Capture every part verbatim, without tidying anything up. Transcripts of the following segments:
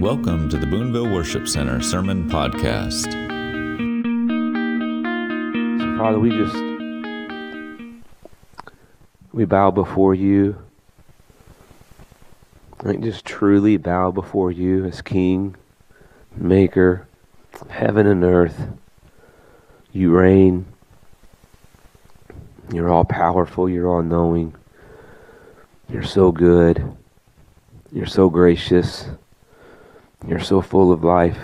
Welcome to the Boonville Worship Center Sermon Podcast. So, Father, we just, we bow before you. I just truly bow before you as King, Maker, heaven and earth. You reign. You're all powerful. You're all knowing. You're so good. You're so gracious. You're so full of life.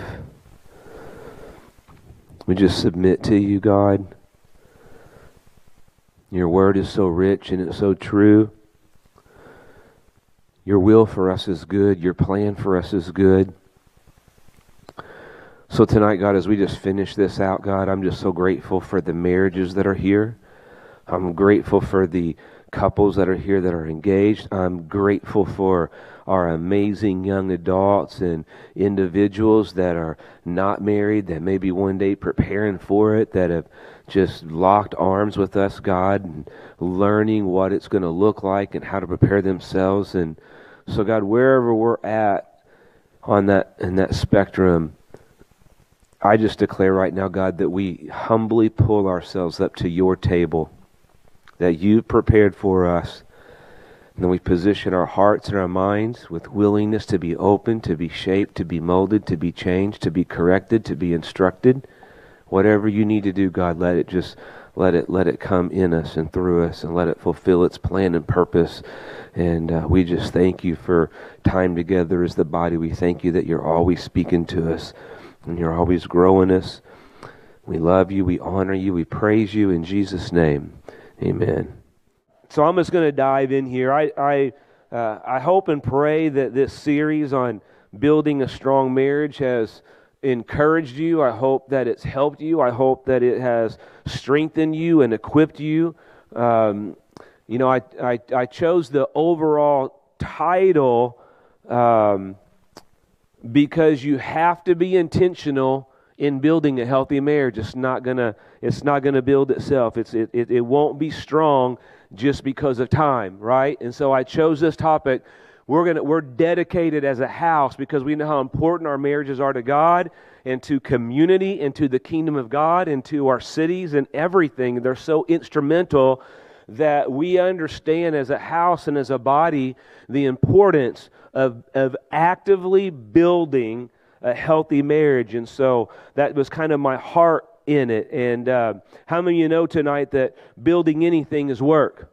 We just submit to you, God. Your word is so rich and it's so true. Your will for us is good. Your plan for us is good. So tonight, God, as we just finish this out, God, I'm just so grateful for the marriages that are here. I'm grateful for the couples that are here that are engaged. I'm grateful for our amazing young adults and individuals that are not married, that may be one day preparing for it, that have just locked arms with us, God, and learning what it's going to look like and how to prepare themselves. And so, God, wherever we're at on that in that spectrum, I just declare right now, God, that we humbly pull ourselves up to your table that you prepared for us. And then we position our hearts and our minds with willingness to be open, to be shaped, to be molded, to be changed, to be corrected, to be instructed. Whatever you need to do, God, let it just let it let it come in us and through us, and let it fulfill its plan and purpose. And uh, we just thank you for time together as the body. We thank you that you're always speaking to us and you're always growing us. We love you, we honor you, we praise you in Jesus' name. Amen. So I'm just going to dive in here. I I, uh, I hope and pray that this series on building a strong marriage has encouraged you. I hope that it's helped you. I hope that it has strengthened you and equipped you. Um, you know, I, I I chose the overall title um, because you have to be intentional in building a healthy marriage. It's not gonna it's not gonna build itself. It's it, it it won't be strong just because of time, right? And so I chose this topic. We're gonna we're dedicated as a house because we know how important our marriages are to God and to community and to the kingdom of God and to our cities and everything. They're so instrumental that we understand as a house and as a body the importance of of actively building a healthy marriage. And so that was kind of my heart in it. And uh, how many of you know tonight that building anything is work?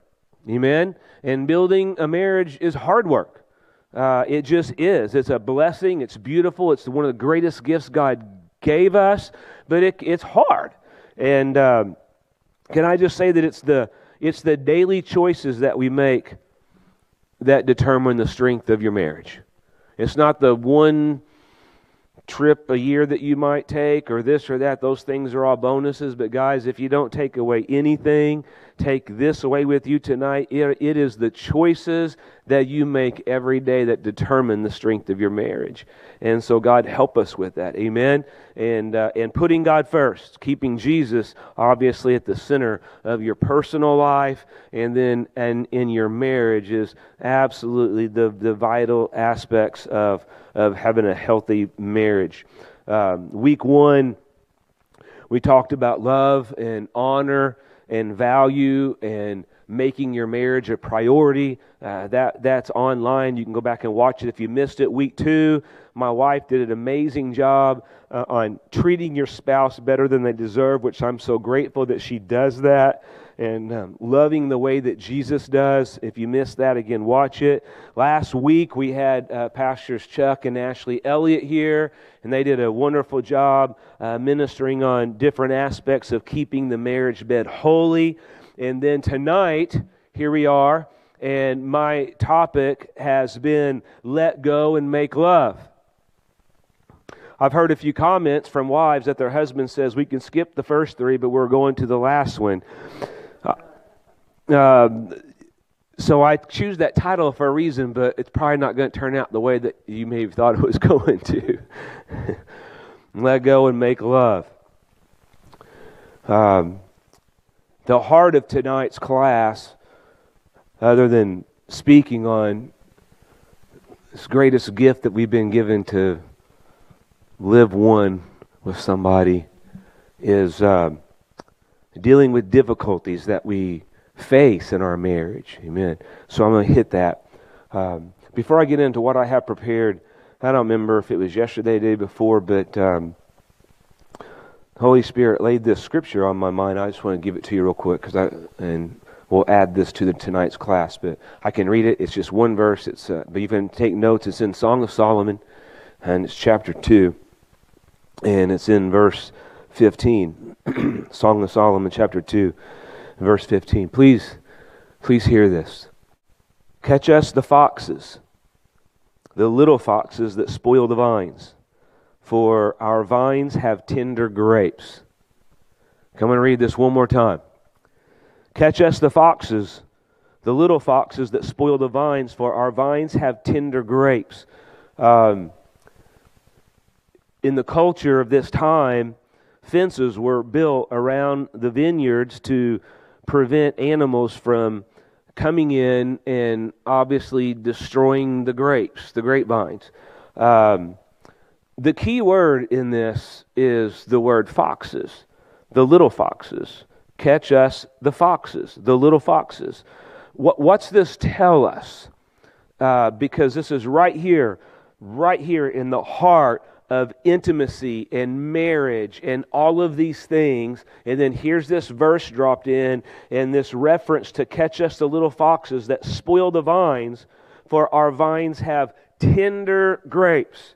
Amen? And building a marriage is hard work. Uh, it just is. It's a blessing. It's beautiful. It's one of the greatest gifts God gave us, but it, it's hard. And um, can I just say that it's the it's the daily choices that we make that determine the strength of your marriage. It's not the one trip a year that you might take or this or that. Those things are all bonuses. But guys, if you don't take away anything, take this away with you tonight. It, it is the choices that you make every day that determine the strength of your marriage. And so God, help us with that. Amen. And, uh, and putting God first, keeping Jesus obviously at the center of your personal life and then and in your marriage is absolutely the, the vital aspects of of having a healthy marriage. Um, week one, we talked about love and honor and value and making your marriage a priority. Uh, that that's online. You can go back and watch it if you missed it. Week two, my wife did an amazing job uh, on treating your spouse better than they deserve, which I'm so grateful that she does that. And um, loving the way that Jesus does. If you missed that, again, watch it. Last week, we had uh, Pastors Chuck and Ashley Elliott here, and they did a wonderful job uh, ministering on different aspects of keeping the marriage bed holy. And then tonight, here we are, and my topic has been let go and make love. I've heard a few comments from wives that their husband says, we can skip the first three, but we're going to the last one. Uh, so I choose that title for a reason, but it's probably not going to turn out the way that you may have thought it was going to. Let go and make love. Um, the heart of tonight's class, other than speaking on this greatest gift that we've been given to live one with somebody is uh, dealing with difficulties that we face in our marriage. Amen. So I'm going to hit that. Um, before I get into what I have prepared, I don't remember if it was yesterday, the day before, but um, Holy Spirit laid this scripture on my mind. I just want to give it to you real quick, because I and we'll add this to the tonight's class. But I can read it. It's just one verse. It's uh, but you can take notes. It's in Song of Solomon, and it's chapter two, and it's in verse fifteen. Song of Solomon, chapter two, verse fifteen. Please, please hear this. Catch us the foxes, the little foxes that spoil the vines, for our vines have tender grapes. Come and read this one more time. Catch us the foxes, the little foxes that spoil the vines, for our vines have tender grapes. Um, in the culture of this time, fences were built around the vineyards to prevent animals from coming in and obviously destroying the grapes, the grapevines. Um, the key word in this is the word foxes, the little foxes. Catch us the foxes, the little foxes. What, what's this tell us? Uh, because this is right here, right here in the heart of intimacy and marriage and all of these things. And then here's this verse dropped in and this reference to catch us the little foxes that spoil the vines, for our vines have tender grapes.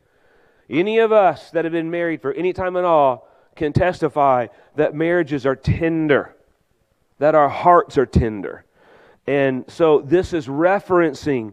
Any of us that have been married for any time at all can testify that marriages are tender, that our hearts are tender. And so this is referencing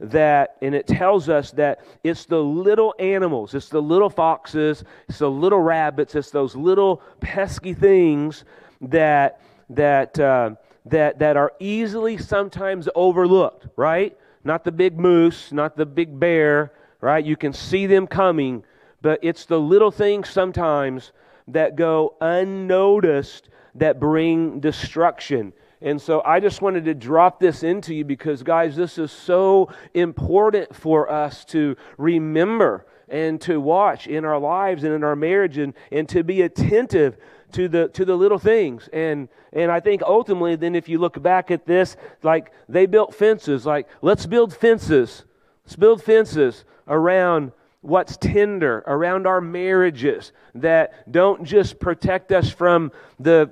that, and it tells us that it's the little animals, it's the little foxes, it's the little rabbits, it's those little pesky things that that uh, that that are easily sometimes overlooked, right? Not the big moose, not the big bear, right? You can see them coming, but it's the little things sometimes that go unnoticed that bring destruction. And so I just wanted to drop this into you because, guys, this is so important for us to remember and to watch in our lives and in our marriage, and, and to be attentive to the to the little things. And and I think ultimately then if you look back at this, like they built fences, like let's build fences. Let's build fences around what's tender, around our marriages, that don't just protect us from the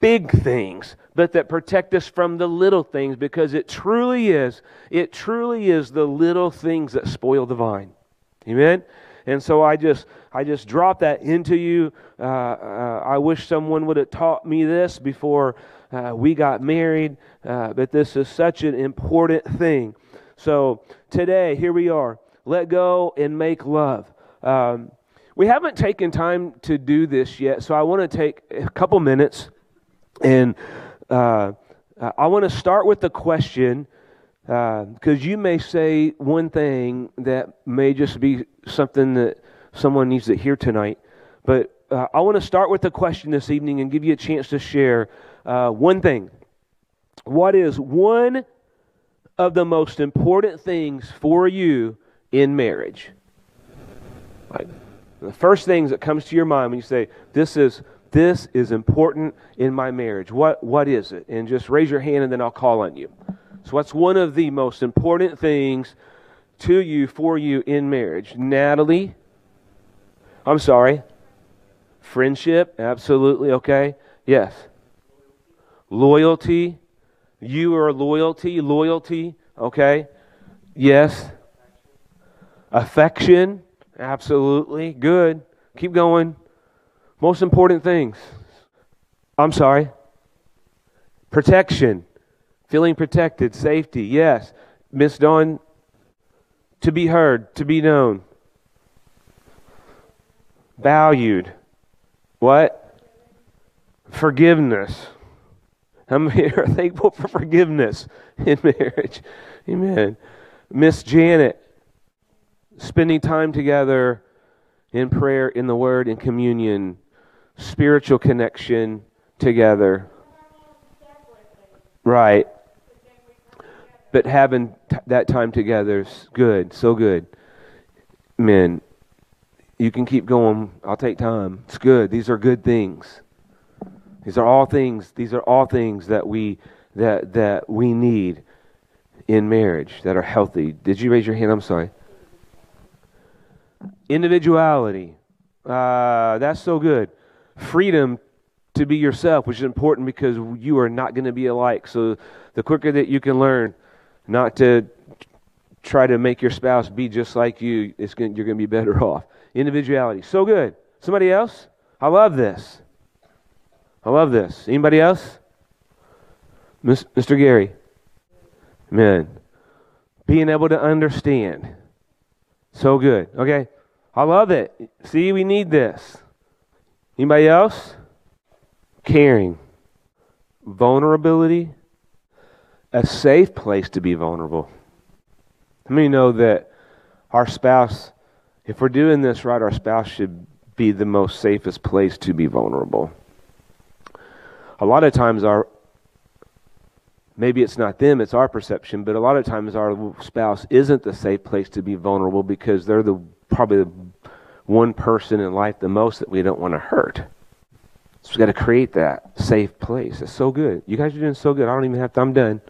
big things, but that protect us from the little things, because it truly is, it truly is the little things that spoil the vine. Amen? And so I just, I just dropped that into you. Uh, uh, I wish someone would have taught me this before uh, we got married, uh, but this is such an important thing. So today, here we are. Let go and make love. Um, we haven't taken time to do this yet, so I want to take a couple minutes. And uh, I want to start with the question, because uh, you may say one thing that may just be something that someone needs to hear tonight. But uh, I want to start with the question this evening and give you a chance to share uh, one thing. What is one of the most important things for you in marriage? Like, the first things that comes to your mind when you say, this is... This is important in my marriage. What what is it? And just raise your hand and then I'll call on you. So what's one of the most important things to you, for you in marriage? Natalie? I'm sorry. Friendship? Absolutely. Okay. Yes. Loyalty? You are loyalty. Loyalty? Okay. Yes. Affection? Absolutely. Good. Keep going. Most important things. I'm sorry. Protection. Feeling protected. Safety. Yes. Miss Dawn. To be heard. To be known. Valued. What? Forgiveness. I'm here thankful for forgiveness in marriage. Amen. Miss Janet. Spending time together in prayer, in the Word, in communion. Spiritual connection together. Right. But having t- that time together is good. So good. Men. You can keep going. I'll take time. It's good. These are good things. These are all things. These are all things that we that that we need in marriage that are healthy. Did you raise your hand? I'm sorry. Individuality. Uh, that's so good. Freedom to be yourself, which is important because you are not going to be alike. So the quicker that you can learn not to try to make your spouse be just like you, it's gonna, you're going to be better off. Individuality. So good. Somebody else? I love this. I love this. Anybody else? Miss, Mister Gary. Amen. Being able to understand. So good. Okay. I love it. See, we need this. Anybody else? Caring. Vulnerability. A safe place to be vulnerable. Let me know that our spouse, if we're doing this right, our spouse should be the most safest place to be vulnerable. A lot of times our, maybe it's not them, it's our perception, but a lot of times our spouse isn't the safe place to be vulnerable because they're the probably the one person in life the most that we don't want to hurt. So we've got to create that safe place. It's so good. You guys are doing so good. I don't even have to. I'm done.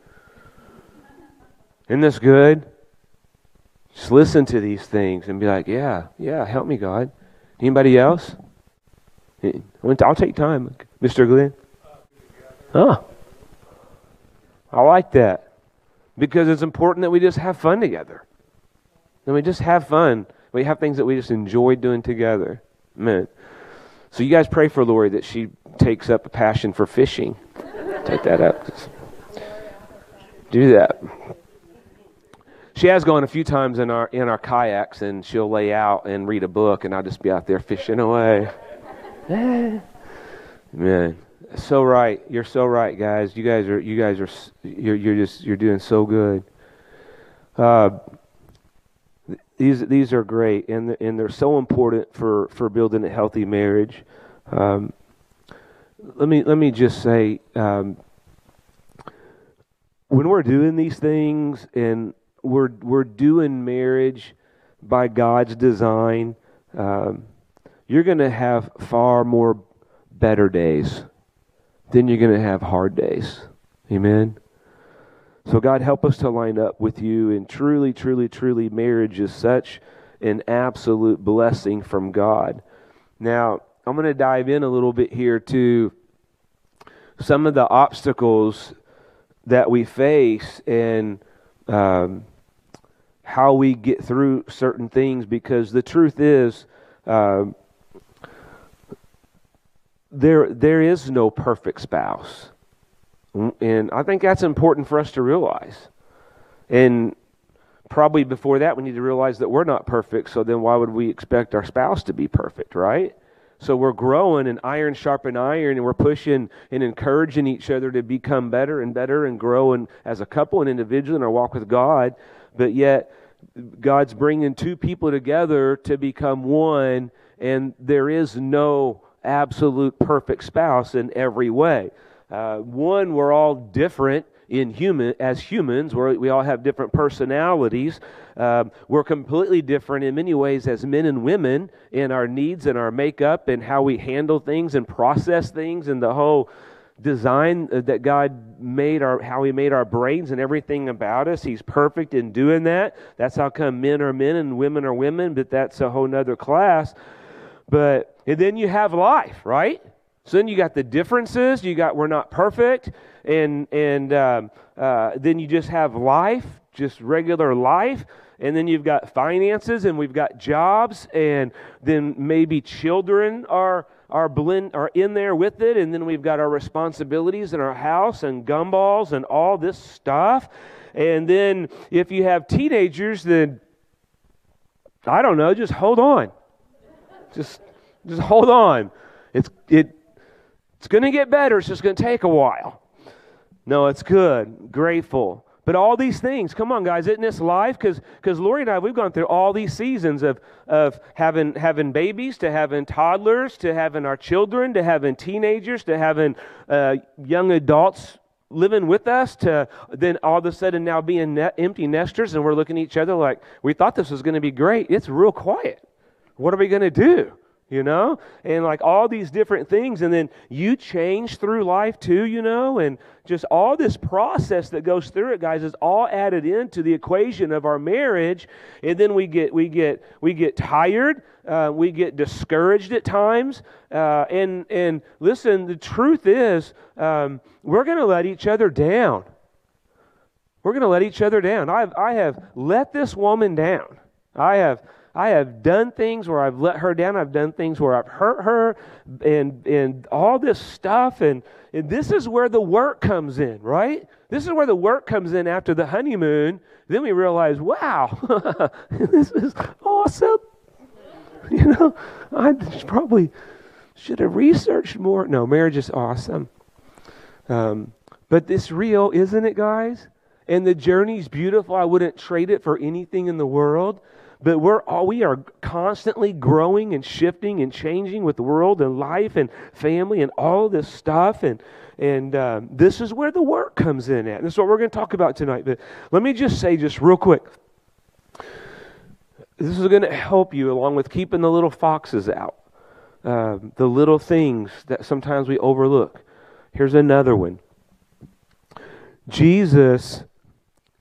Isn't this good? Just listen to these things and be like, yeah, yeah, help me, God. Anybody else? I'll take time. Mister Glenn? Huh. I like that. Because it's important that we just have fun together. And we just have fun. We have things that we just enjoy doing together. Amen. So you guys pray for Lori that she takes up a passion for fishing. Take that up. Do that. She has gone a few times in our in our kayaks, and she'll lay out and read a book, and I'll just be out there fishing away. Man, so right. You're so right, guys. You guys are you guys are you're you're just you're doing so good. Uh, These these are great, and and they're so important for, for building a healthy marriage. Um, let me let me just say, um, when we're doing these things, and we're we're doing marriage by God's design, um, you're going to have far more better days than you're going to have hard days. Amen. So God, help us to line up with you. And truly, truly, truly, marriage is such an absolute blessing from God. Now, I'm going to dive in a little bit here to some of the obstacles that we face and um, how we get through certain things. Because the truth is, uh, there there is no perfect spouse. And I think that's important for us to realize. And probably before that, we need to realize that we're not perfect, so then why would we expect our spouse to be perfect, right? So we're growing, and iron sharpens iron, and we're pushing and encouraging each other to become better and better and growing as a couple and individual in our walk with God. But yet, God's bringing two people together to become one, and there is no absolute perfect spouse in every way. Uh, one, we're all different in human as humans. We're, we all have different personalities. Um, we're completely different in many ways as men and women in our needs and our makeup and how we handle things and process things and the whole design that God made, our how He made our brains and everything about us. He's perfect in doing that. That's how come men are men and women are women, but that's a whole nother class. But and then you have life, right? So then you got the differences, you got we're not perfect, and and um, uh, then you just have life, just regular life, and then you've got finances, and we've got jobs, and then maybe children are are blend are in there with it, and then we've got our responsibilities in our house and gumballs and all this stuff, and then if you have teenagers, then I don't know, just hold on, just just hold on, it's it. It's going to get better. It's just going to take a while. No, it's good. Grateful. But all these things, come on, guys, isn't this life? Because because Lori and I, we've gone through all these seasons of of having having babies, to having toddlers, to having our children, to having teenagers, to having uh, young adults living with us, to then all of a sudden now being net empty nesters, and we're looking at each other like we thought this was going to be great. It's real quiet. What are we going to do? You know, and like all these different things. And then you change through life too, you know, and just all this process that goes through it, guys, is all added into the equation of our marriage. And then we get, we get, we get tired. Uh, we get discouraged at times. Uh, and, and listen, the truth is, um, we're going to let each other down. We're going to let each other down. I've, I have let this woman down. I have I have done things where I've let her down. I've done things where I've hurt her and and all this stuff. And, and this is where the work comes in, right? This is where the work comes in after the honeymoon. Then we realize, wow, this is awesome. You know, I probably should have researched more. No, marriage is awesome. Um, but it's real, isn't it, guys? And the journey's beautiful. I wouldn't trade it for anything in the world. But we're all, we are constantly growing and shifting and changing with the world and life and family and all this stuff. And and um, this is where the work comes in at. And this is what we're going to talk about tonight. But let me just say just real quick, this is going to help you along with keeping the little foxes out, uh, the little things that sometimes we overlook. Here's another one. Jesus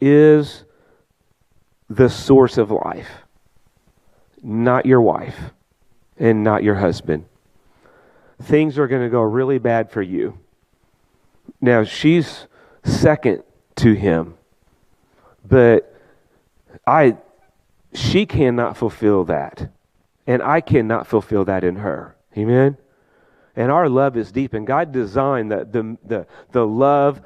is the source of life. Not your wife and not your husband. Things are going to go really bad for you. Now, she's second to him, but I, she cannot fulfill that, and I cannot fulfill that in her. Amen? And our love is deep, and God designed the the the, the love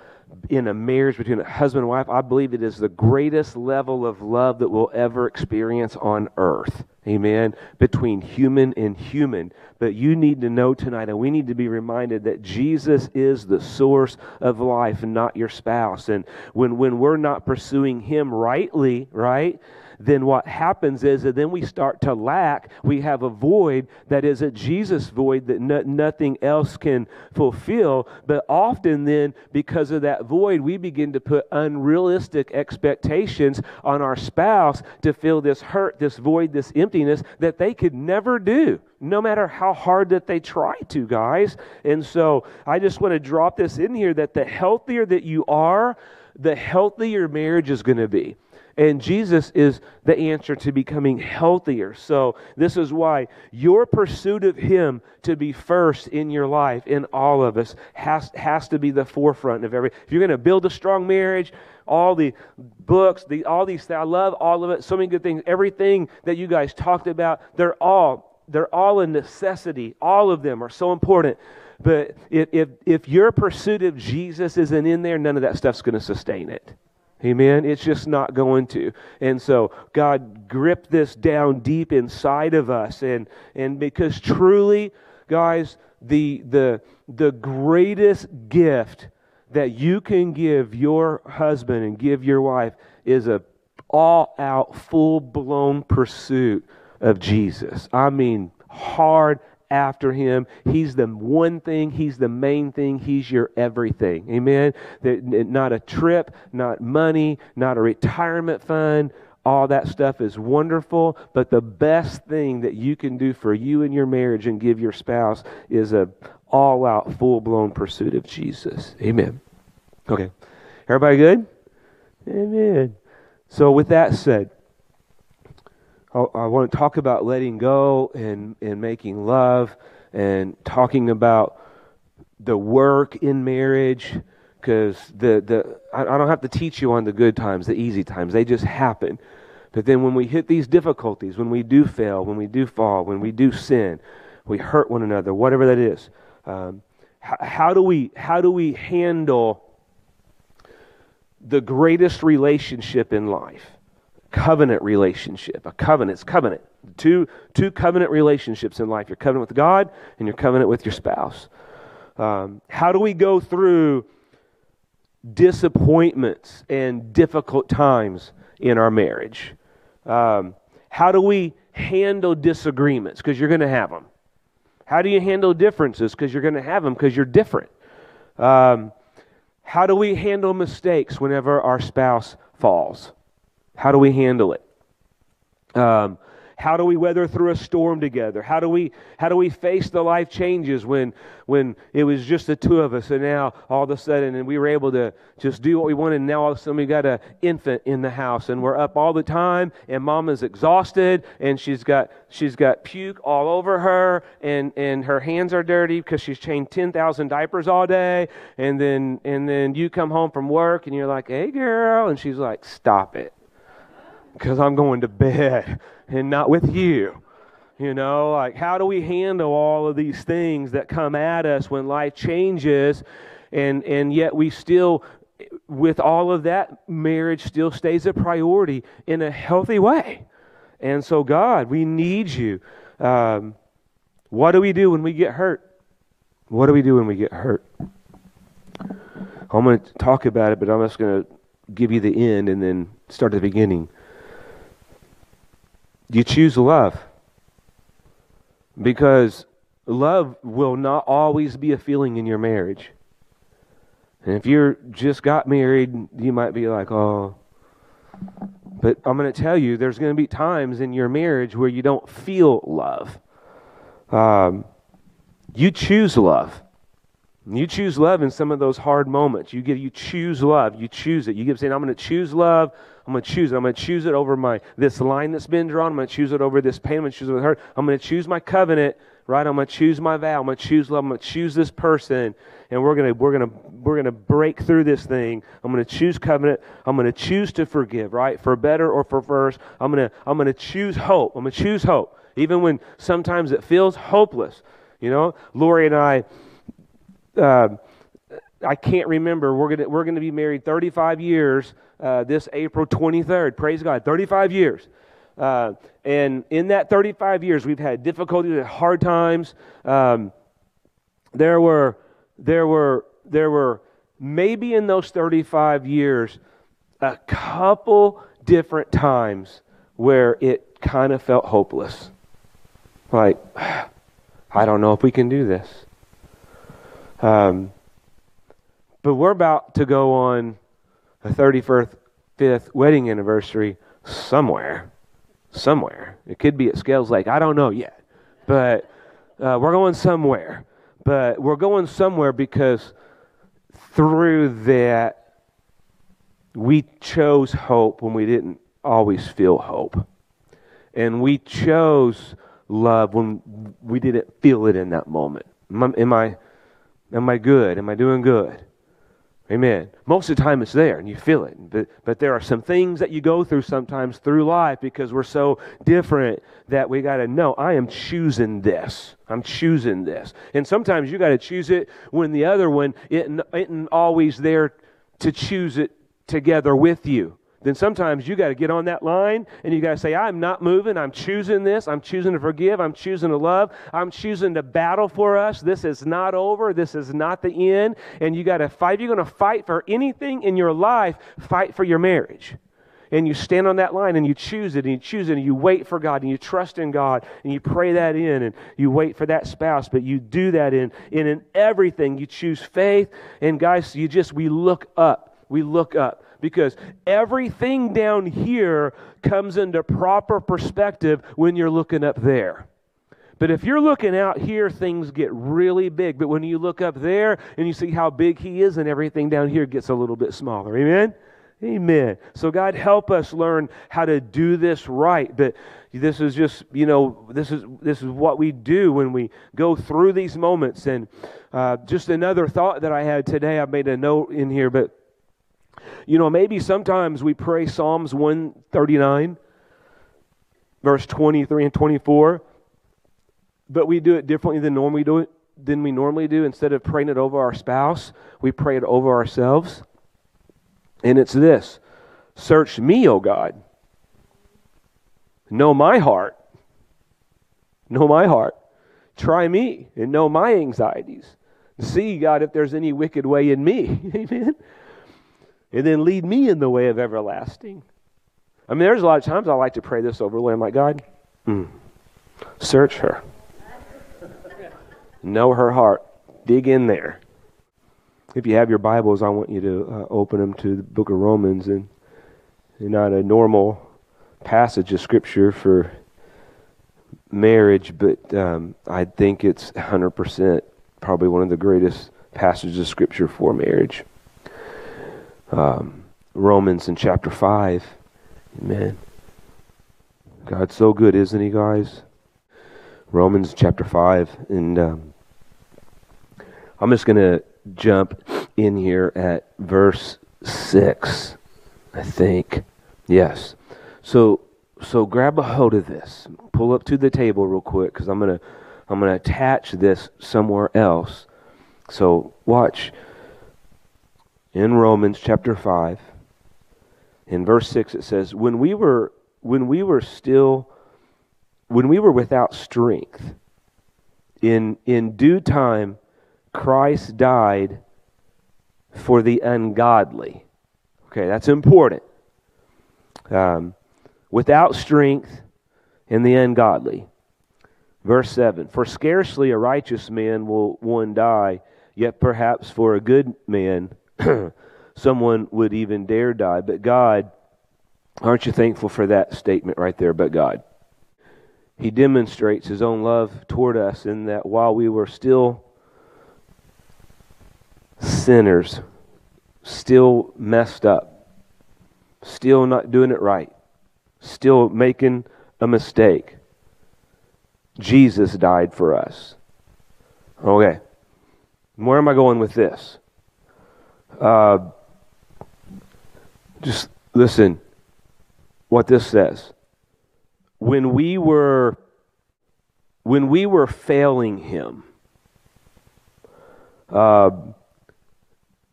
in a marriage between a husband and wife. I believe it is the greatest level of love that we'll ever experience on earth. Amen. Between human and human. But you need to know tonight, and we need to be reminded that Jesus is the source of life, not your spouse. And when, when we're not pursuing him rightly, right, then what happens is that then we start to lack. We have a void that is a Jesus void that no, nothing else can fulfill. But often then, because of that void, we begin to put unrealistic expectations on our spouse to fill this hurt, this void, this emptiness that they could never do, no matter how hard that they try to, guys. And so I just want to drop this in here, that the healthier that you are, the healthier your marriage is going to be. And Jesus is the answer to becoming healthier. So this is why your pursuit of him to be first in your life, in all of us, has, has to be the forefront of every. If you're going to build a strong marriage, all the books, the all these things, I love all of it. So many good things. Everything that you guys talked about, they're all, they're all a necessity. All of them are so important. But if if, if your pursuit of Jesus isn't in there, none of that stuff's going to sustain it. Amen. It's just not going to. And so God gripped this down deep inside of us. And and because truly, guys, the the the greatest gift that you can give your husband and give your wife is a all-out, full-blown pursuit of Jesus. I mean, hard after him. He's the one thing. He's the main thing. He's your everything. Amen. Not a trip, not money, not a retirement fund. All that stuff is wonderful, but the best thing that you can do for you and your marriage and give your spouse is a all-out, full-blown pursuit of Jesus. Amen. Okay. Everybody good? Amen. So with that said, I want to talk about letting go and, and making love and talking about the work in marriage, because the, the I don't have to teach you on the good times, the easy times. They just happen. But then when we hit these difficulties, when we do fail, when we do fall, when we do sin, we hurt one another, whatever that is. Um, how, how do we how do we handle the greatest relationship in life? Covenant relationship. A covenant. It's covenant. Two two covenant relationships in life. Your covenant with God and your covenant with your spouse. Um, how do we go through disappointments and difficult times in our marriage? Um, how do we handle disagreements? Because you're going to have them. How do you handle differences? Because you're going to have them, because you're different. Um, how do we handle mistakes whenever our spouse falls? How do we handle it? Um, How do we weather through a storm together? How do we how do we face the life changes when when it was just the two of us, and now all of a sudden, and we were able to just do what we wanted, and now all of a sudden we got an infant in the house, and we're up all the time, and Mama's exhausted, and she's got she's got puke all over her, and and her hands are dirty because she's changed ten thousand diapers all day, and then and then you come home from work, and you're like, "Hey, girl," and she's like, "Stop it, because I'm going to bed and not with you." You know, like, how do we handle all of these things that come at us when life changes, and and yet we still, with all of that, marriage still stays a priority in a healthy way? And so, God, we need you. Um, what do we do when we get hurt? What do we do when we get hurt? I'm going to talk about it, but I'm just going to give you the end and then start at the beginning. You choose love, because love will not always be a feeling in your marriage. And if you're just got married, you might be like, "Oh," but I'm going to tell you, there's going to be times in your marriage where you don't feel love. Um, you choose love. You choose love in some of those hard moments. You get, you choose love. You choose it. You keep saying, "I'm going to choose love. I'm going to choose it. I'm going to choose it over my this line that's been drawn. I'm going to choose it over this pain. I'm going to choose it with her. I'm going to choose my covenant. Right? I'm going to choose my vow. I'm going to choose love. I'm going to choose this person, and we're going to we're going to we're going to break through this thing. I'm going to choose covenant. I'm going to choose to forgive. Right? For better or for worse. I'm going to I'm going to choose hope. I'm going to choose hope, even when sometimes it feels hopeless. You know, Lori and I." Uh, I can't remember. We're gonna we're gonna be married thirty-five years uh, this April twenty-third. Praise God, thirty-five years. Uh, and in that thirty-five years, we've had difficulties and hard times. Um, there were there were there were maybe in those thirty-five years a couple different times where it kind of felt hopeless. Like, I don't know if we can do this. Um, but we're about to go on a thirty-fifth wedding anniversary somewhere, somewhere. It could be at Scales Lake. I don't know yet, but uh, we're going somewhere. But we're going somewhere because through that, we chose hope when we didn't always feel hope. And we chose love when we didn't feel it in that moment. Am I... Am I Am I good? Am I doing good? Amen. Most of the time it's there and you feel it. But, but there are some things that you go through sometimes through life because we're so different that we got to know, I am choosing this. I'm choosing this. And sometimes you got to choose it when the other one isn't always there to choose it together with you. Then sometimes you got to get on that line and you got to say, I'm not moving. I'm choosing this. I'm choosing to forgive. I'm choosing to love. I'm choosing to battle for us. This is not over. This is not the end. And you got to fight. If you're going to fight for anything in your life, fight for your marriage. And you stand on that line and you choose it and you choose it and you wait for God and you trust in God and you pray that in and you wait for that spouse, but you do that in, and in everything you choose faith. And guys, you just, we look up. We look up. Because everything down here comes into proper perspective when you're looking up there. But if you're looking out here, things get really big. But when you look up there and you see how big He is, and everything down here gets a little bit smaller. Amen? Amen. So God, help us learn how to do this right. But this is just, you know, this is this is what we do when we go through these moments. And uh, just another thought that I had today, I made a note in here, but you know, maybe sometimes we pray Psalms one thirty-nine, verse twenty-three and twenty-four, but we do it differently than normally do it, than we normally do. Instead of praying it over our spouse, we pray it over ourselves. And it's this: "Search me, O God. Know my heart. Know my heart. Try me and know my anxieties. See, God, if there's any wicked way in me." Amen. "And then lead me in the way of everlasting." I mean, there's a lot of times I like to pray this over the way. I'm like, God, mm, search her. Know her heart. Dig in there. If you have your Bibles, I want you to uh, open them to the book of Romans. And, and not a normal passage of Scripture for marriage, but um, I think it's one hundred percent probably one of the greatest passages of Scripture for marriage. Um, Romans in chapter five. Amen. God's so good, isn't He, guys? Romans chapter five. And um, I'm just going to jump in here at verse six, I think. Yes. So so grab a hold of this. Pull up to the table real quick, because I'm going to I'm going to attach this somewhere else. So watch. In Romans chapter five, in verse six, it says, when we were when we were still when we were without strength, in in due time Christ died for the ungodly. Okay, that's important. Um, without strength and the ungodly. Verse seven, for scarcely a righteous man will one die, yet perhaps for a good man someone would even dare die. But God, aren't you thankful for that statement right there, but God? He demonstrates His own love toward us in that while we were still sinners, still messed up, still not doing it right, still making a mistake, Jesus died for us. Okay. Where am I going with this? Uh, just listen what this says. When we were when we were failing Him uh,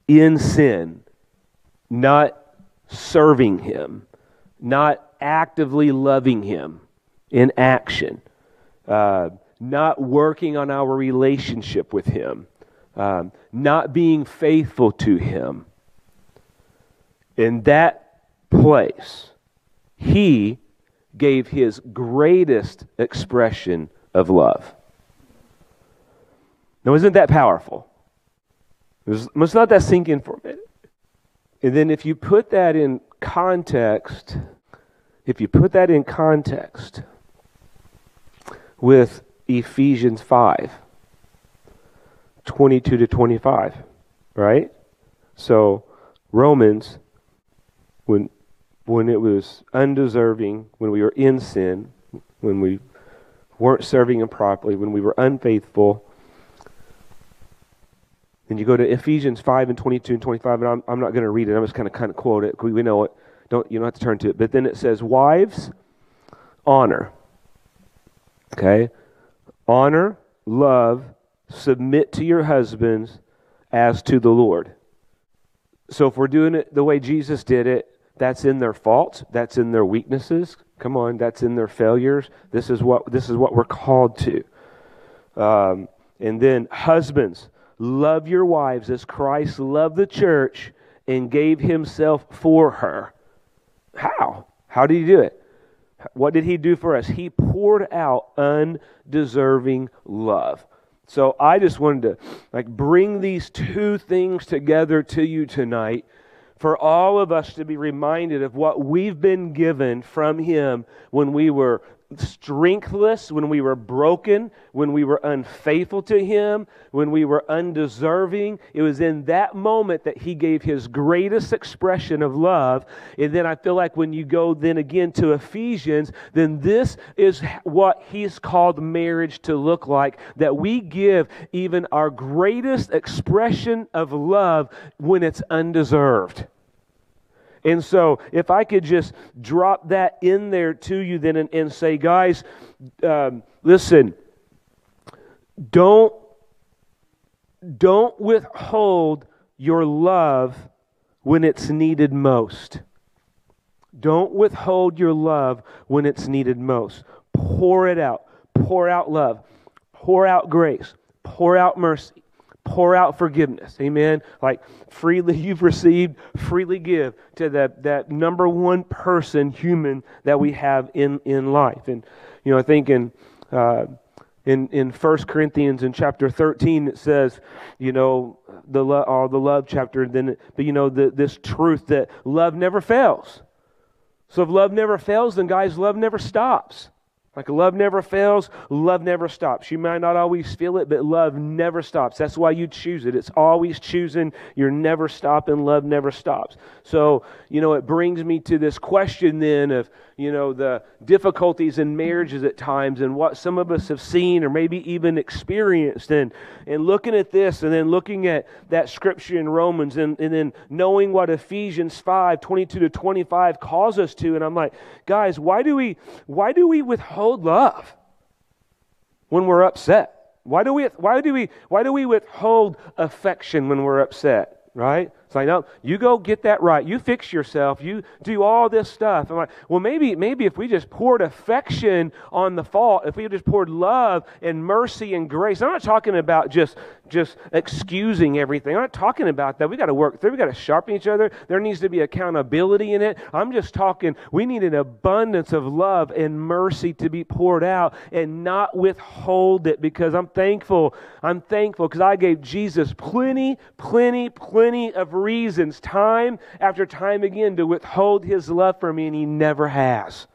in sin, not serving Him, not actively loving Him in action, Uh, not working on our relationship with Him, um, not being faithful to Him. In that place, He gave His greatest expression of love. Now, isn't that powerful? Let's let that sink in for a minute. And then if you put that in context, if you put that in context... with Ephesians five, twenty-two to twenty-five, right? So Romans, when when it was undeserving, when we were in sin, when we weren't serving Him properly, when we were unfaithful, and you go to Ephesians five and twenty-two and twenty-five, and I'm I'm not going to read it. I'm just kind of kind of quote it. We know it. Don't you don't have to turn to it. But then it says, "Wives, honor." Okay, honor, love, submit to your husbands as to the Lord. So if we're doing it the way Jesus did it, that's in their faults, that's in their weaknesses. Come on, that's in their failures. This is what this is what we're called to. Um, and then husbands, love your wives as Christ loved the church and gave Himself for her. How? How did He do it? What did He do for us? He poured out undeserving love. So I just wanted to like bring these two things together to you tonight for all of us to be reminded of what we've been given from Him when we were strengthless, when we were broken, when we were unfaithful to Him, when we were undeserving. It was in that moment that He gave His greatest expression of love. And then I feel like when you go then again to Ephesians, then this is what He's called marriage to look like, that we give even our greatest expression of love when it's undeserved. And so if I could just drop that in there to you then and, and say, guys, um, listen, don't, don't withhold your love when it's needed most. Don't withhold your love when it's needed most. Pour it out. Pour out love. Pour out grace. Pour out mercy. Pour out forgiveness. Amen. Like freely you've received, freely give to that, that number one person, human, that we have in, in life. And, you know, I think in, uh, in, in First Corinthians in chapter thirteen, it says, you know, the love, oh, the love chapter, then, but you know, the, this truth that love never fails. So if love never fails, then guys, love never stops. Like love never fails, love never stops. You might not always feel it, but love never stops. That's why you choose it. It's always choosing. You're never stopping. Love never stops. So, you know, it brings me to this question then of, you know, the difficulties in marriages at times and what some of us have seen or maybe even experienced. And, and looking at this and then looking at that scripture in Romans and, and then knowing what Ephesians five, twenty-two to twenty-five calls us to. And I'm like, guys, why do we, why do we withhold Hold love when we're upset? Why do we why do we why do we withhold affection when we're upset? Right? It's like, no, you go get that right. You fix yourself. You do all this stuff. I'm like, well, maybe maybe if we just poured affection on the fault, if we just poured love and mercy and grace. I'm not talking about just just excusing everything. I'm not talking about that. We got to work through. We got to sharpen each other. There needs to be accountability in it. I'm just talking, we need an abundance of love and mercy to be poured out and not withhold it, because I'm thankful. I'm thankful because I gave Jesus plenty, plenty, plenty of reasons, time after time again, to withhold His love from me, and He never has.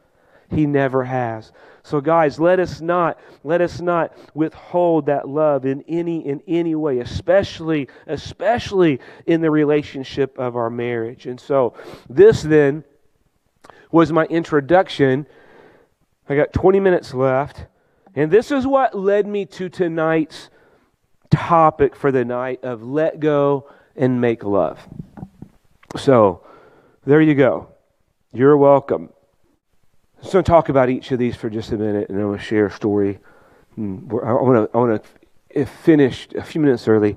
He never has. So guys, let us not, let us not withhold that love in any, in any way, especially, especially in the relationship of our marriage. And so this then was my introduction. I got twenty minutes left. And this is what led me to tonight's topic for the night of let go and make love. So there you go. You're welcome. So talk about each of these for just a minute, and I'm going to share a story. I want to, I want to finish a few minutes early.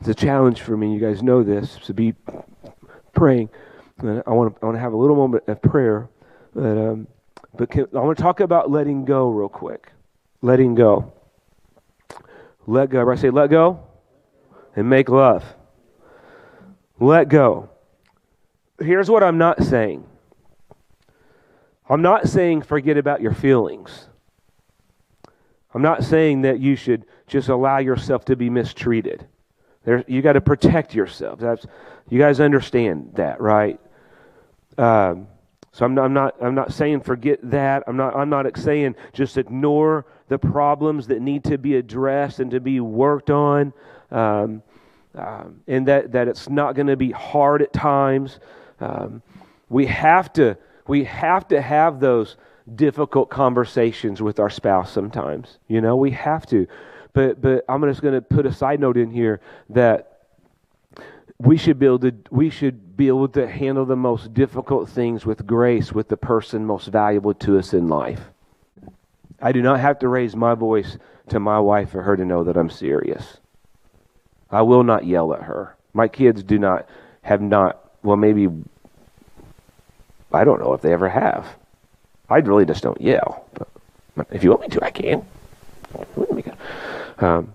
It's a challenge for me. You guys know this, so be praying. And I want to, I want to have a little moment of prayer. But, um, but can, I want to talk about letting go real quick. Letting go. Let go. Everybody say let go and make love. Let go. Here's what I'm not saying. I'm not saying forget about your feelings. I'm not saying that you should just allow yourself to be mistreated. There, you got to protect yourself. That's, you guys understand that, right? Um, so I'm not, I'm not. I'm not saying forget that. I'm not. I'm not saying just ignore the problems that need to be addressed and to be worked on. Um, Um, and that, that it's not going to be hard at times. Um, we have to we have to have those difficult conversations with our spouse sometimes. You know, we have to. But but I'm just going to put a side note in here that we should be able to we should be able to handle the most difficult things with grace with the person most valuable to us in life. I do not have to raise my voice to my wife for her to know that I'm serious. I will not yell at her. My kids do not, have not, well, maybe, I don't know if they ever have. I really just don't yell. But if you want me to, I can. Um,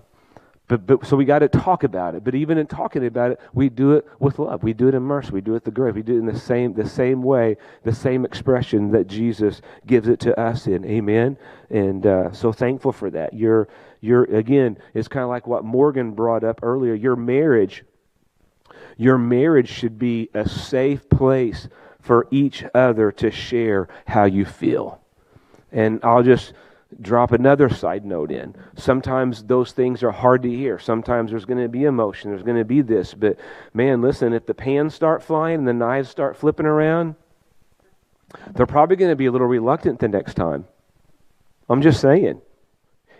but, but so we got to talk about it. But even in talking about it, we do it with love. We do it in mercy. We do it the grace. We do it in the same, the same way, the same expression that Jesus gives it to us in. Amen. And uh, so thankful for that. You're Your again, it's kind of like what Morgan brought up earlier. Your marriage, your marriage should be a safe place for each other to share how you feel. And I'll just drop another side note in. Sometimes those things are hard to hear. Sometimes there's going to be emotion. There's going to be this. But man, listen, if the pans start flying and the knives start flipping around, they're probably going to be a little reluctant the next time. I'm just saying.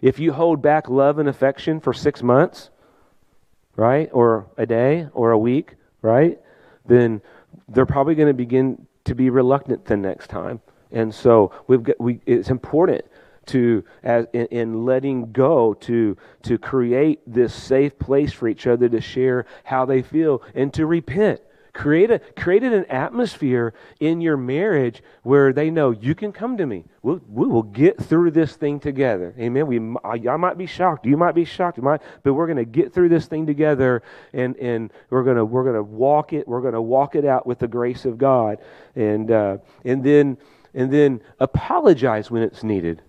If you hold back love and affection for six months, right, or a day or a week, right, then they're probably going to begin to be reluctant the next time. And so we've got, we, it's important to, as in, in letting go, to to create this safe place for each other to share how they feel and to repent. Create a create an atmosphere in your marriage where they know you can come to me. We'll, we will get through this thing together. Amen. We I, I might be shocked. You might be shocked. You might, but we're going to get through this thing together, and, and we're gonna we're gonna walk it. We're gonna walk it out with the grace of God, and uh, and then and then apologize when it's needed.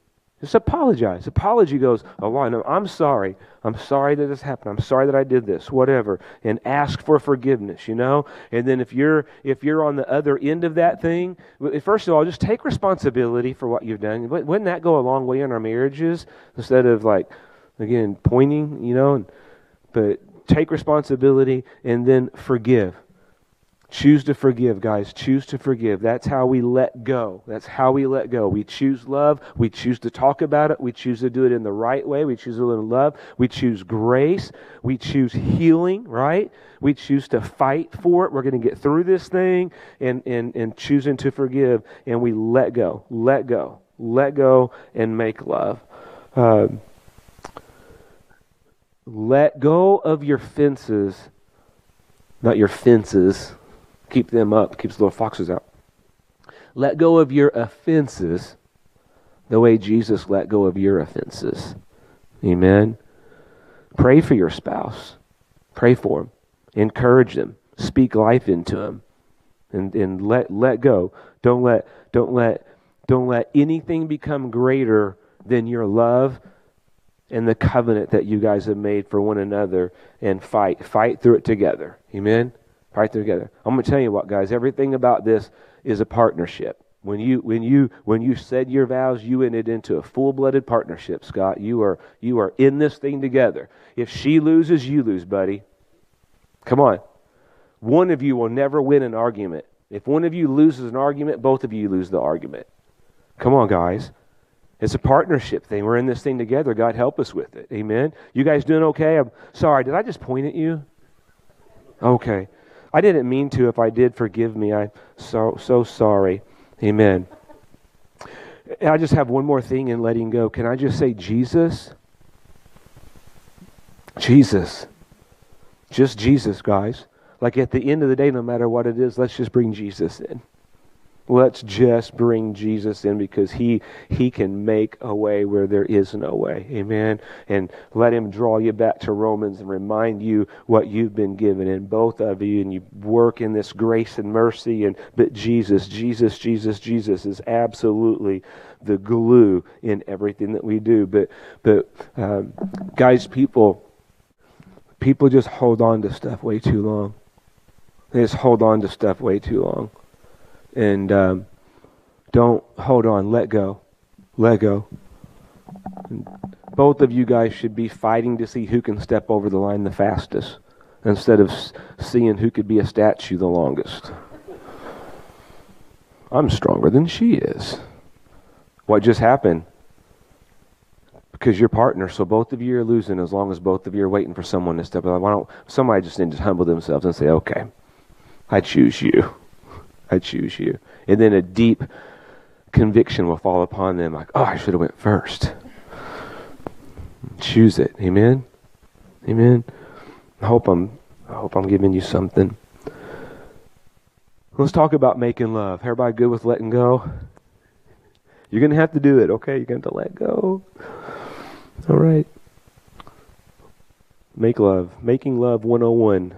Just apologize. Apology goes a long way. I'm sorry. I'm sorry that this happened. I'm sorry that I did this, whatever. And ask for forgiveness, you know? And then if you're if you're on the other end of that thing, first of all, just take responsibility for what you've done. Wouldn't that go a long way in our marriages? Instead of, like, again, pointing, you know? But take responsibility and then forgive. Choose to forgive, guys. Choose to forgive. That's how we let go. That's how we let go. We choose love. We choose to talk about it. We choose to do it in the right way. We choose to live in love. We choose grace. We choose healing, right? We choose to fight for it. We're going to get through this thing, and, and, and choosing to forgive. And we let go, let go, let go, and make love. Uh, let go of your fences, not your fences. Keep them up, keeps the little foxes out. Let go of your offenses the way Jesus let go of your offenses. Amen. Pray for your spouse. Pray for them. Encourage them. Speak life into them. And and let let go. Don't let don't let don't let anything become greater than your love and the covenant that you guys have made for one another, and fight. Fight through it together. Amen. Right together. I'm going to tell you what, guys. Everything about this is a partnership. When you when you when you said your vows, you ended into a full-blooded partnership, Scott. You are you are in this thing together. If she loses, you lose, buddy. Come on. One of you will never win an argument. If one of you loses an argument, both of you lose the argument. Come on, guys. It's a partnership thing. We're in this thing together. God help us with it. Amen. You guys doing okay? I'm sorry. Did I just point at you? Okay. I didn't mean to. If I did, forgive me. I'm so, so sorry. Amen. And I just have one more thing in letting go. Can I just say Jesus? Jesus. Just Jesus, guys. Like at the end of the day, no matter what it is, let's just bring Jesus in. Let's just bring Jesus in, because he he can make a way where there is no way. Amen. And let him draw you back to Romans and remind you what you've been given, and both of you, and you work in this grace and mercy. And but Jesus, Jesus, Jesus, Jesus is absolutely the glue in everything that we do. But but um, guys, people people just hold on to stuff way too long. They just hold on to stuff way too long. And um, don't hold on. Let go. Let go. And both of you guys should be fighting to see who can step over the line the fastest, instead of s- seeing who could be a statue the longest. I'm stronger than she is. What just happened? Because you're partners, so both of you are losing as long as both of you are waiting for someone to step over. Why don't somebody just need to humble themselves and say, "Okay, I choose you. I choose you." And then a deep conviction will fall upon them, like, "Oh, I should have went first." Choose it. Amen. Amen. I hope I'm I hope I'm giving you something. Let's talk about making love. Everybody good with letting go? You're going to have to do it, okay? You're going to have to let go. All right. Make love. Making love one oh one.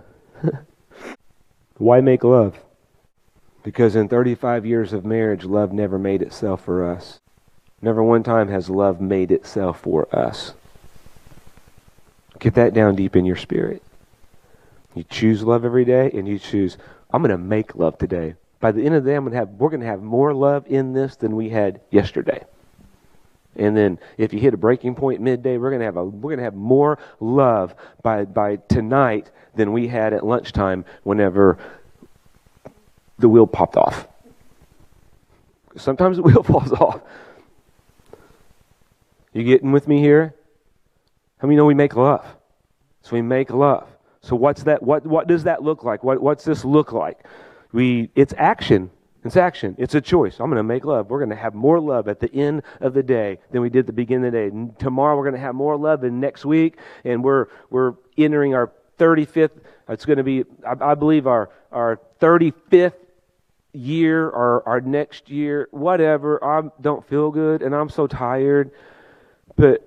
Why make love? Because in thirty-five years of marriage, love never made itself for us. Never one time has love made itself for us. Get that down deep in your spirit. You choose love every day, and you choose, I'm going to make love today. By the end of the day, I'm gonna have, we're going to have more love in this than we had yesterday. And then if you hit a breaking point midday, we're going to have a, we're going to have more love by by tonight than we had at lunchtime whenever the wheel popped off. Sometimes the wheel falls off. You getting with me here? How many know we make love? So we make love. So what's that? What what does that look like? What what's this look like? We it's action. It's action. It's a choice. I'm going to make love. We're going to have more love at the end of the day than we did at the beginning of the day. Tomorrow we're going to have more love than next week, and we're we're entering our thirty-fifth. It's going to be, I, I believe, our our thirty-fifth. year or our next year, whatever. I don't feel good and I'm so tired, but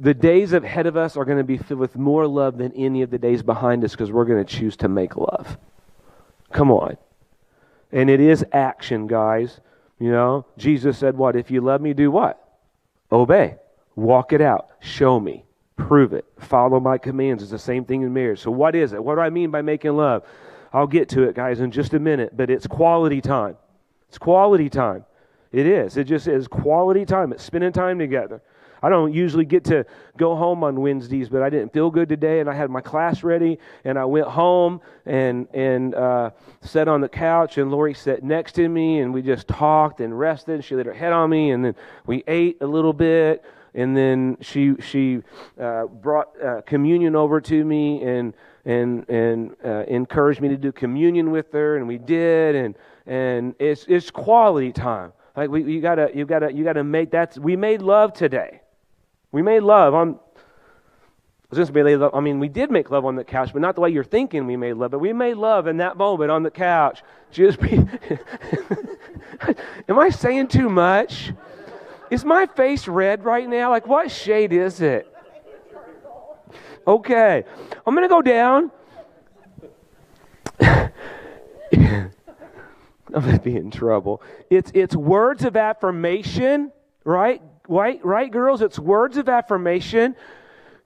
the days ahead of us are going to be filled with more love than any of the days behind us, because we're going to choose to make love. Come on. And it is action, guys. You know, Jesus said, what? If you love me, do what? obey, walk it out, show me, prove it, follow my commands. It's the same thing in marriage. So what is it? What do I mean by making love? I'll get to it, guys, in just a minute, but it's quality time. It's quality time. It is. It just is quality time. It's spending time together. I don't usually get to go home on Wednesdays, but I didn't feel good today, and I had my class ready, and I went home and and uh, sat on the couch, and Lori sat next to me, and we just talked and rested. She laid her head on me, and then we ate a little bit, and then she she uh, brought uh, communion over to me, and and and uh, encouraged me to do communion with her, and we did, and and it's it's quality time. Like we you gotta you gotta you gotta make that. We made love today. We made love on, I mean, we did make love on the couch, but not the way you're thinking we made love, but we made love in that moment on the couch. Just be, am I saying too much? Is my face red right now? Like, what shade is it? Okay, I'm going to go down. I'm going to be in trouble. It's, it's words of affirmation, right? Right, right, girls, it's words of affirmation.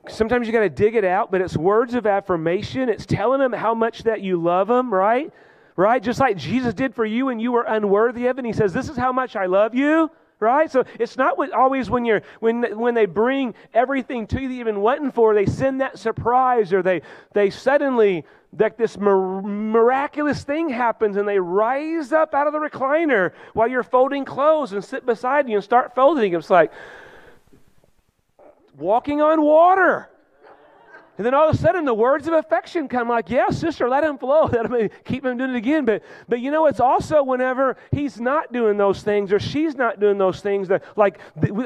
Sometimes you got to dig it out, but it's words of affirmation. It's telling them how much that you love them, right? Right? Just like Jesus did for you and you were unworthy of it. And he says, this is how much I love you, right? So it's not what, always when you're when when they bring everything to you that you've been waiting for, they send that surprise, or they they suddenly, like this mir- miraculous thing happens, and they rise up out of the recliner while you're folding clothes and sit beside you and start folding. It's like walking on water. And then all of a sudden, the words of affection come like, yeah, sister, let him flow. That'll be, keep him doing it again. But but you know, it's also whenever he's not doing those things, or she's not doing those things. That, like,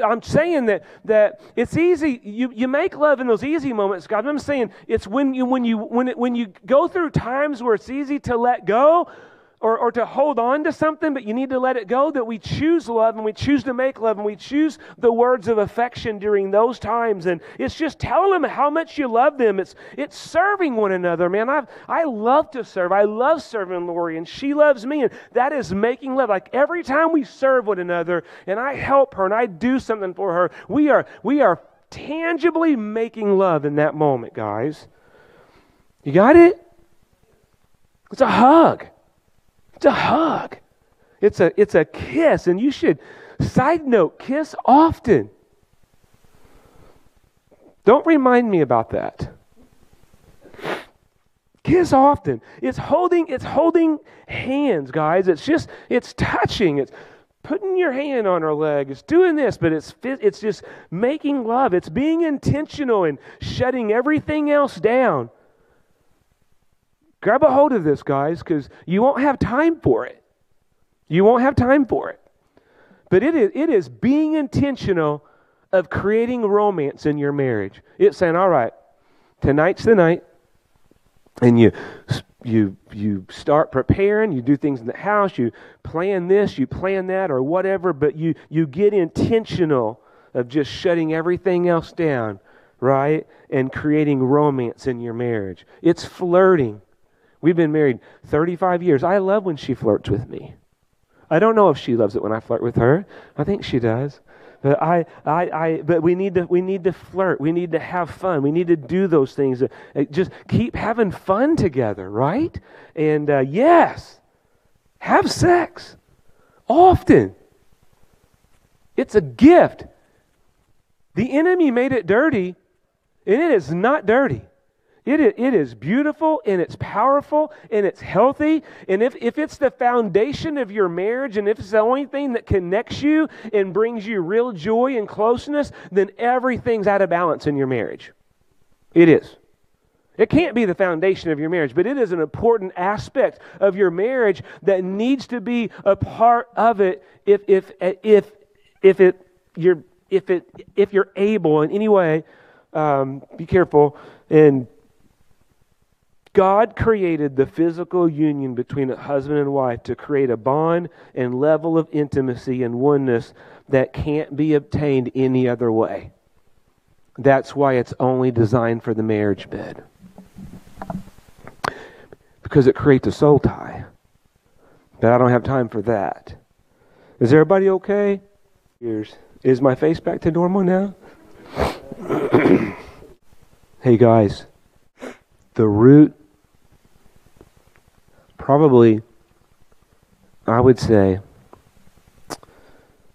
I'm saying that that it's easy. You you make love in those easy moments, God. I'm saying it's when you when you when it, when you go through times where it's easy to let go, or or to hold on to something, but you need to let it go, that we choose love, and we choose to make love, and we choose the words of affection during those times. And it's just telling them how much you love them. It's it's serving one another, man. I I love to serve. I love serving Lori, and she loves me, and that is making love. Like every time we serve one another, and I help her, and I do something for her, we are we are tangibly making love in that moment, guys. You got it? It's a hug. It's a hug. It's a, it's a kiss. And you should, side note, kiss often. Don't remind me about that. Kiss often. It's holding, it's holding hands, guys. It's just, it's touching. It's putting your hand on her leg. It's doing this, but it's it's just making love. It's being intentional and shutting everything else down. Grab a hold of this, guys, because you won't have time for it. You won't have time for it. But it is, it is being intentional of creating romance in your marriage. It's saying, all right, tonight's the night. And you you you start preparing, you do things in the house, you plan this, you plan that, or whatever, but you, you get intentional of just shutting everything else down, right? And creating romance in your marriage. It's flirting. We've been married thirty-five years. I love when she flirts with me. I don't know if she loves it when I flirt with her. I think she does. But I, I, I, but we need to, we need to flirt. We need to have fun. We need to do those things. Just keep having fun together, right? And uh, yes, have sex often. It's a gift. The enemy made it dirty, and it is not dirty. It is, it is beautiful, and it's powerful, and it's healthy. And if, if it's the foundation of your marriage, and if it's the only thing that connects you and brings you real joy and closeness, then everything's out of balance in your marriage. It is. It can't be the foundation of your marriage, but it is an important aspect of your marriage that needs to be a part of it if if if if it you're if it if you're able in any way. Um, be careful. And God created the physical union between a husband and wife to create a bond and level of intimacy and oneness that can't be obtained any other way. That's why it's only designed for the marriage bed. Because it creates a soul tie. But I don't have time for that. Is everybody okay? Here's Is my face back to normal now? Hey guys, the root, probably, I would say,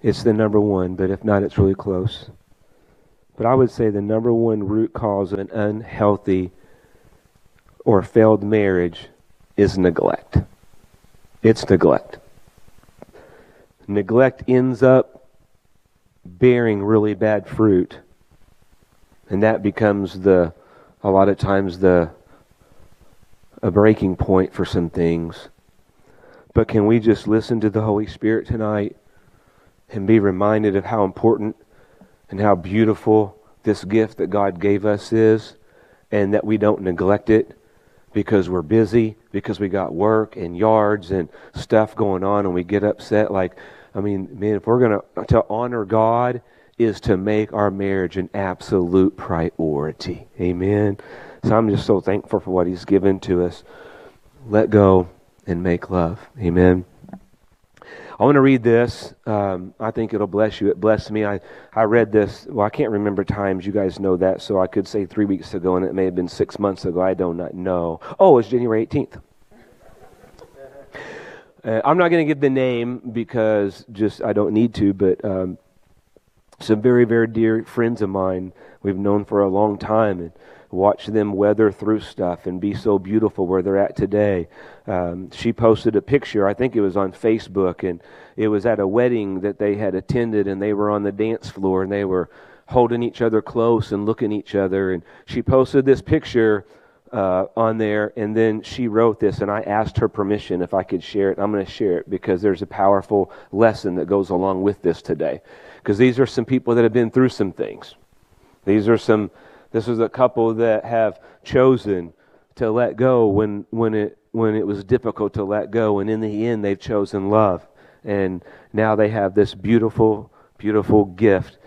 it's the number one, but if not, it's really close. But I would say the number one root cause of an unhealthy or failed marriage is neglect. It's neglect. Neglect ends up bearing really bad fruit. And that becomes the, a lot of times, the a breaking point for some things. But can we just listen to the Holy Spirit tonight and be reminded of how important and how beautiful this gift that God gave us is, and that we don't neglect it because we're busy, because we got work and yards and stuff going on and we get upset. Like, I mean, man, if we're going to to honor God is to make our marriage an absolute priority. Amen. So I'm just so thankful for what He's given to us. Let go and make love. Amen. I want to read this. Um, I think it'll bless you. It blessed me. I, I read this. Well, I can't remember times. You guys know that. So I could say three weeks ago, and it may have been six months ago. I do not know. Oh, it's January eighteenth. Uh, I'm not going to give the name because just I don't need to, but um, some very, very dear friends of mine we've known for a long time, and watch them weather through stuff and be so beautiful where they're at today. Um, she posted a picture, I think it was on Facebook, and it was at a wedding that they had attended, and they were on the dance floor, and they were holding each other close and looking at each other. And she posted this picture uh, on there, and then she wrote this, and I asked her permission if I could share it. I'm going to share it because there's a powerful lesson that goes along with this today, because these are some people that have been through some things. These are some... This is a couple that have chosen to let go when when it when it was difficult to let go, and in the end they've chosen love, and now they have this beautiful, beautiful gift.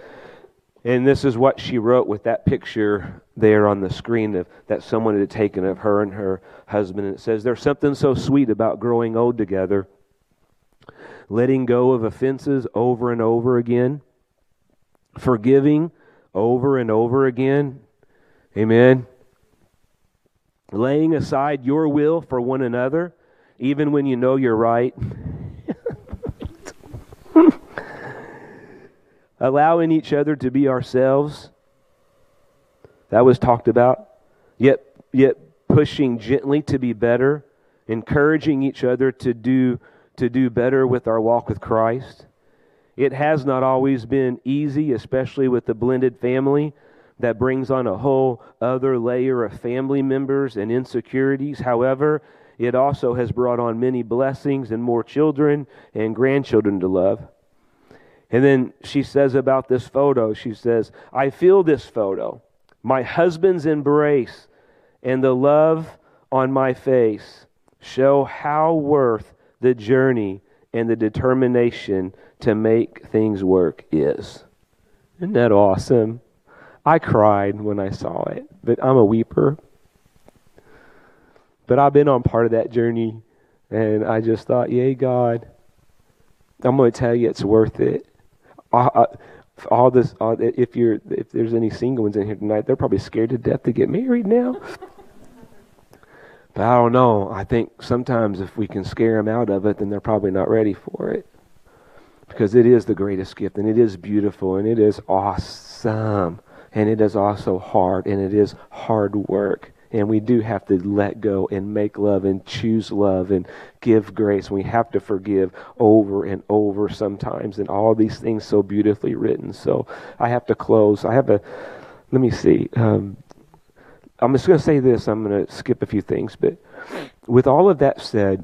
And this is what she wrote with that picture there on the screen of, that someone had taken of her and her husband. And it says, "There's something so sweet about growing old together, letting go of offenses over and over again, forgiving over and over again." Amen. "Laying aside your will for one another, even when you know you're right." "Allowing each other to be ourselves." That was talked about. Yet, yet pushing gently to be better, encouraging each other to do to do better with our walk with Christ. "It has not always been easy, especially with the blended family. That brings on a whole other layer of family members and insecurities. However, it also has brought on many blessings and more children and grandchildren to love." And then she says about this photo, she says, "I feel this photo, my husband's embrace, and the love on my face show how worth the journey and the determination to make things work is." Isn't that awesome? I cried when I saw it, but I'm a weeper. But I've been on part of that journey, and I just thought, yay, God, I'm going to tell you it's worth it. I, I, all this, all, if you're, if there's any single ones in here tonight, they're probably scared to death to get married now. But I don't know. I think sometimes if we can scare them out of it, then they're probably not ready for it, because it is the greatest gift, and it is beautiful, and it is awesome. And it is also hard, and it is hard work. And we do have to let go and make love and choose love and give grace. We have to forgive over and over sometimes, and all these things so beautifully written. So I have to close. I have a, let me see. Um, I'm just going to say this. I'm going to skip a few things. But with all of that said,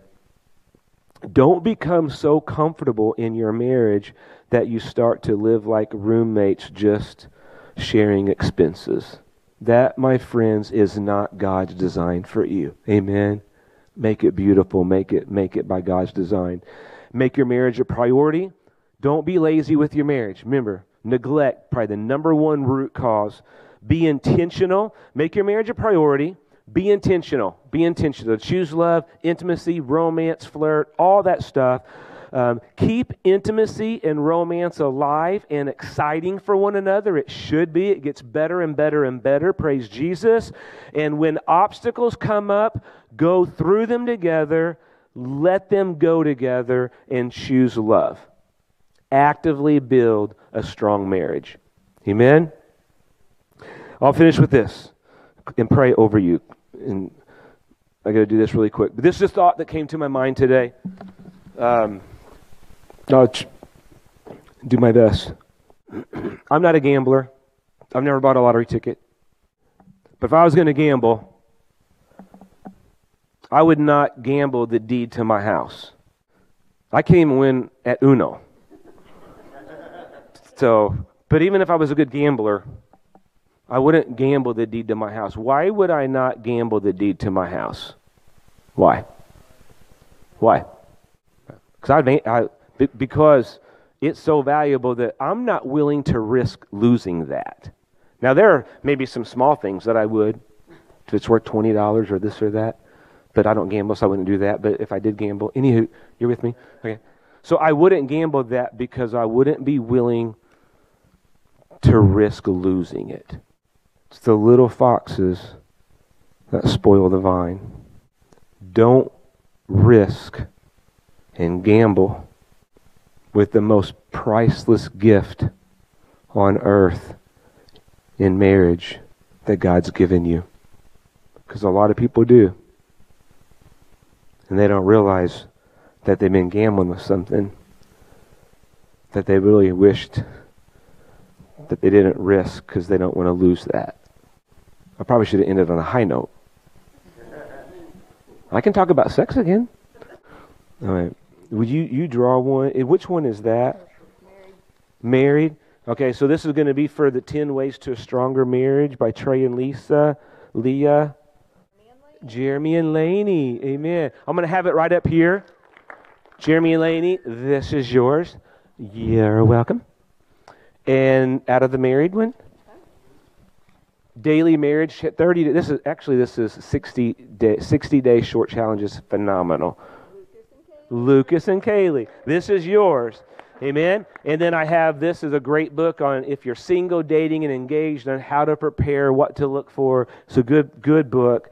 don't become so comfortable in your marriage that you start to live like roommates just sharing expenses. That, my friends, is not God's design for you. Amen. Make it beautiful. Make it make it by God's design. Make your marriage a priority. Don't be lazy with your marriage. Remember, neglect, probably the number one root cause. Be intentional. Make your marriage a priority. Be intentional. Be intentional. Choose love, intimacy, romance, flirt, all that stuff. Um, keep intimacy and romance alive and exciting for one another. It should be. It gets better and better and better. Praise Jesus. And when obstacles come up, go through them together. Let them go together and choose love. Actively build a strong marriage. Amen? I'll finish with this and pray over you. And I got to do this really quick. But this is a thought that came to my mind today. Um, I'll do my best. I'm not a gambler. I've never bought a lottery ticket. But if I was going to gamble, I would not gamble the deed to my house. I can't even win at Uno. So, but even if I was a good gambler, I wouldn't gamble the deed to my house. Why would I not gamble the deed to my house? Why? Why? Because I, I because it's so valuable that I'm not willing to risk losing that. Now there are maybe some small things that I would, if it's worth twenty dollars or this or that. But I don't gamble, so I wouldn't do that. But if I did gamble, anywho, you're with me? Okay. So I wouldn't gamble that because I wouldn't be willing to risk losing it. It's the little foxes that spoil the vine. Don't risk and gamble with the most priceless gift on earth in marriage that God's given you. Because a lot of people do. And they don't realize that they've been gambling with something that they really wished that they didn't risk because they don't want to lose that. I probably should have ended on a high note. I can talk about sex again. All right. Would you, you draw one? Which one is that? Married. Married. Okay, so this is going to be for the ten Ways to a Stronger Marriage by Trey and Lisa, Leah, Jeremy and Laney, amen. I'm going to have it right up here. Jeremy and Laney, this is yours. You're welcome. And out of the married one, daily marriage, thirty. This is actually this is sixty day, sixty day short challenge is phenomenal. Lucas and Kaylee, this is yours, amen. And then I have this is a great book on if you're single, dating, and engaged, on how to prepare, what to look for. It's a good good book.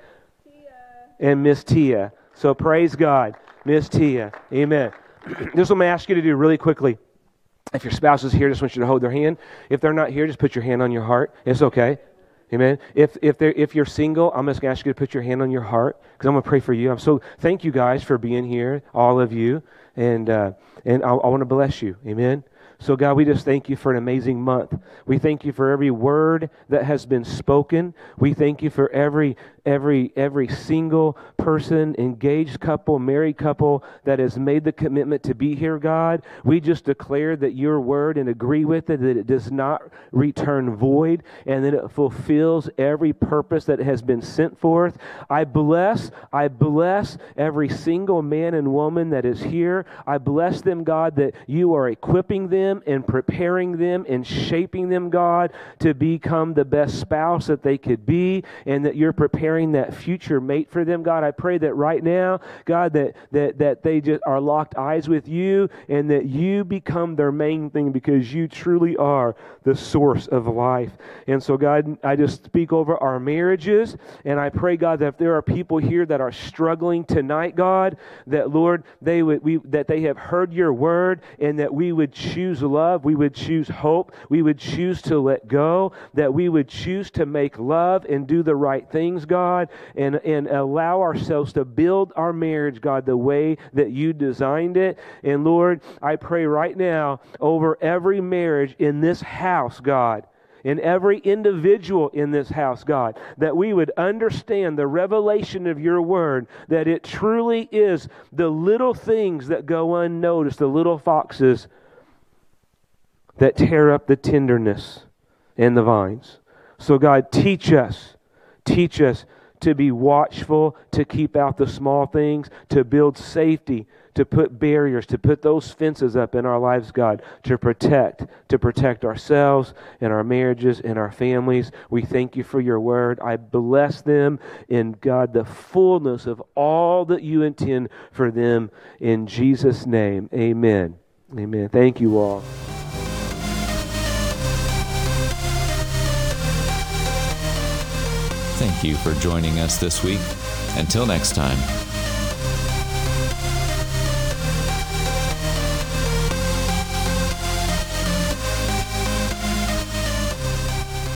And Miss Tia. So praise God. Miss Tia. Amen. This is what I'm going to ask you to do really quickly. If your spouse is here, I just want you to hold their hand. If they're not here, just put your hand on your heart. It's okay. Amen. If if they're, if you're single, I'm just going to ask you to put your hand on your heart because I'm going to pray for you. I'm so thank you guys for being here, all of you. And, uh, and I, I want to bless you. Amen. So God, we just thank you for an amazing month. We thank you for every word that has been spoken. We thank you for every every every single person, engaged couple, married couple that has made the commitment to be here, God. We just declare that your word and agree with it, that it does not return void and that it fulfills every purpose that has been sent forth. I bless, I bless every single man and woman that is here. I bless them, God, that you are equipping them and preparing them and shaping them, God, to become the best spouse that they could be, and that you're preparing that future mate for them, God. I pray that right now, God, that that that they just are locked eyes with you and that you become their main thing because you truly are the source of life. And so, God, I just speak over our marriages, and I pray, God, that if there are people here that are struggling tonight, God, that, Lord, they would we that they have heard your word and that we would choose love, we would choose hope, we would choose to let go, that we would choose to make love and do the right things, God, and, and allow ourselves to build our marriage, God, the way that you designed it. And Lord, I pray right now over every marriage in this house, God, in every individual in this house, God, that we would understand the revelation of your word, that it truly is the little things that go unnoticed, the little foxes that tear up the tenderness and the vines. So God, teach us, teach us to be watchful, to keep out the small things, to build safety, to put barriers, to put those fences up in our lives, God, to protect, to protect ourselves and our marriages and our families. We thank you for your word. I bless them in, God, the fullness of all that you intend for them. In Jesus' name, amen. Amen. Thank you all. Thank you for joining us this week. Until next time.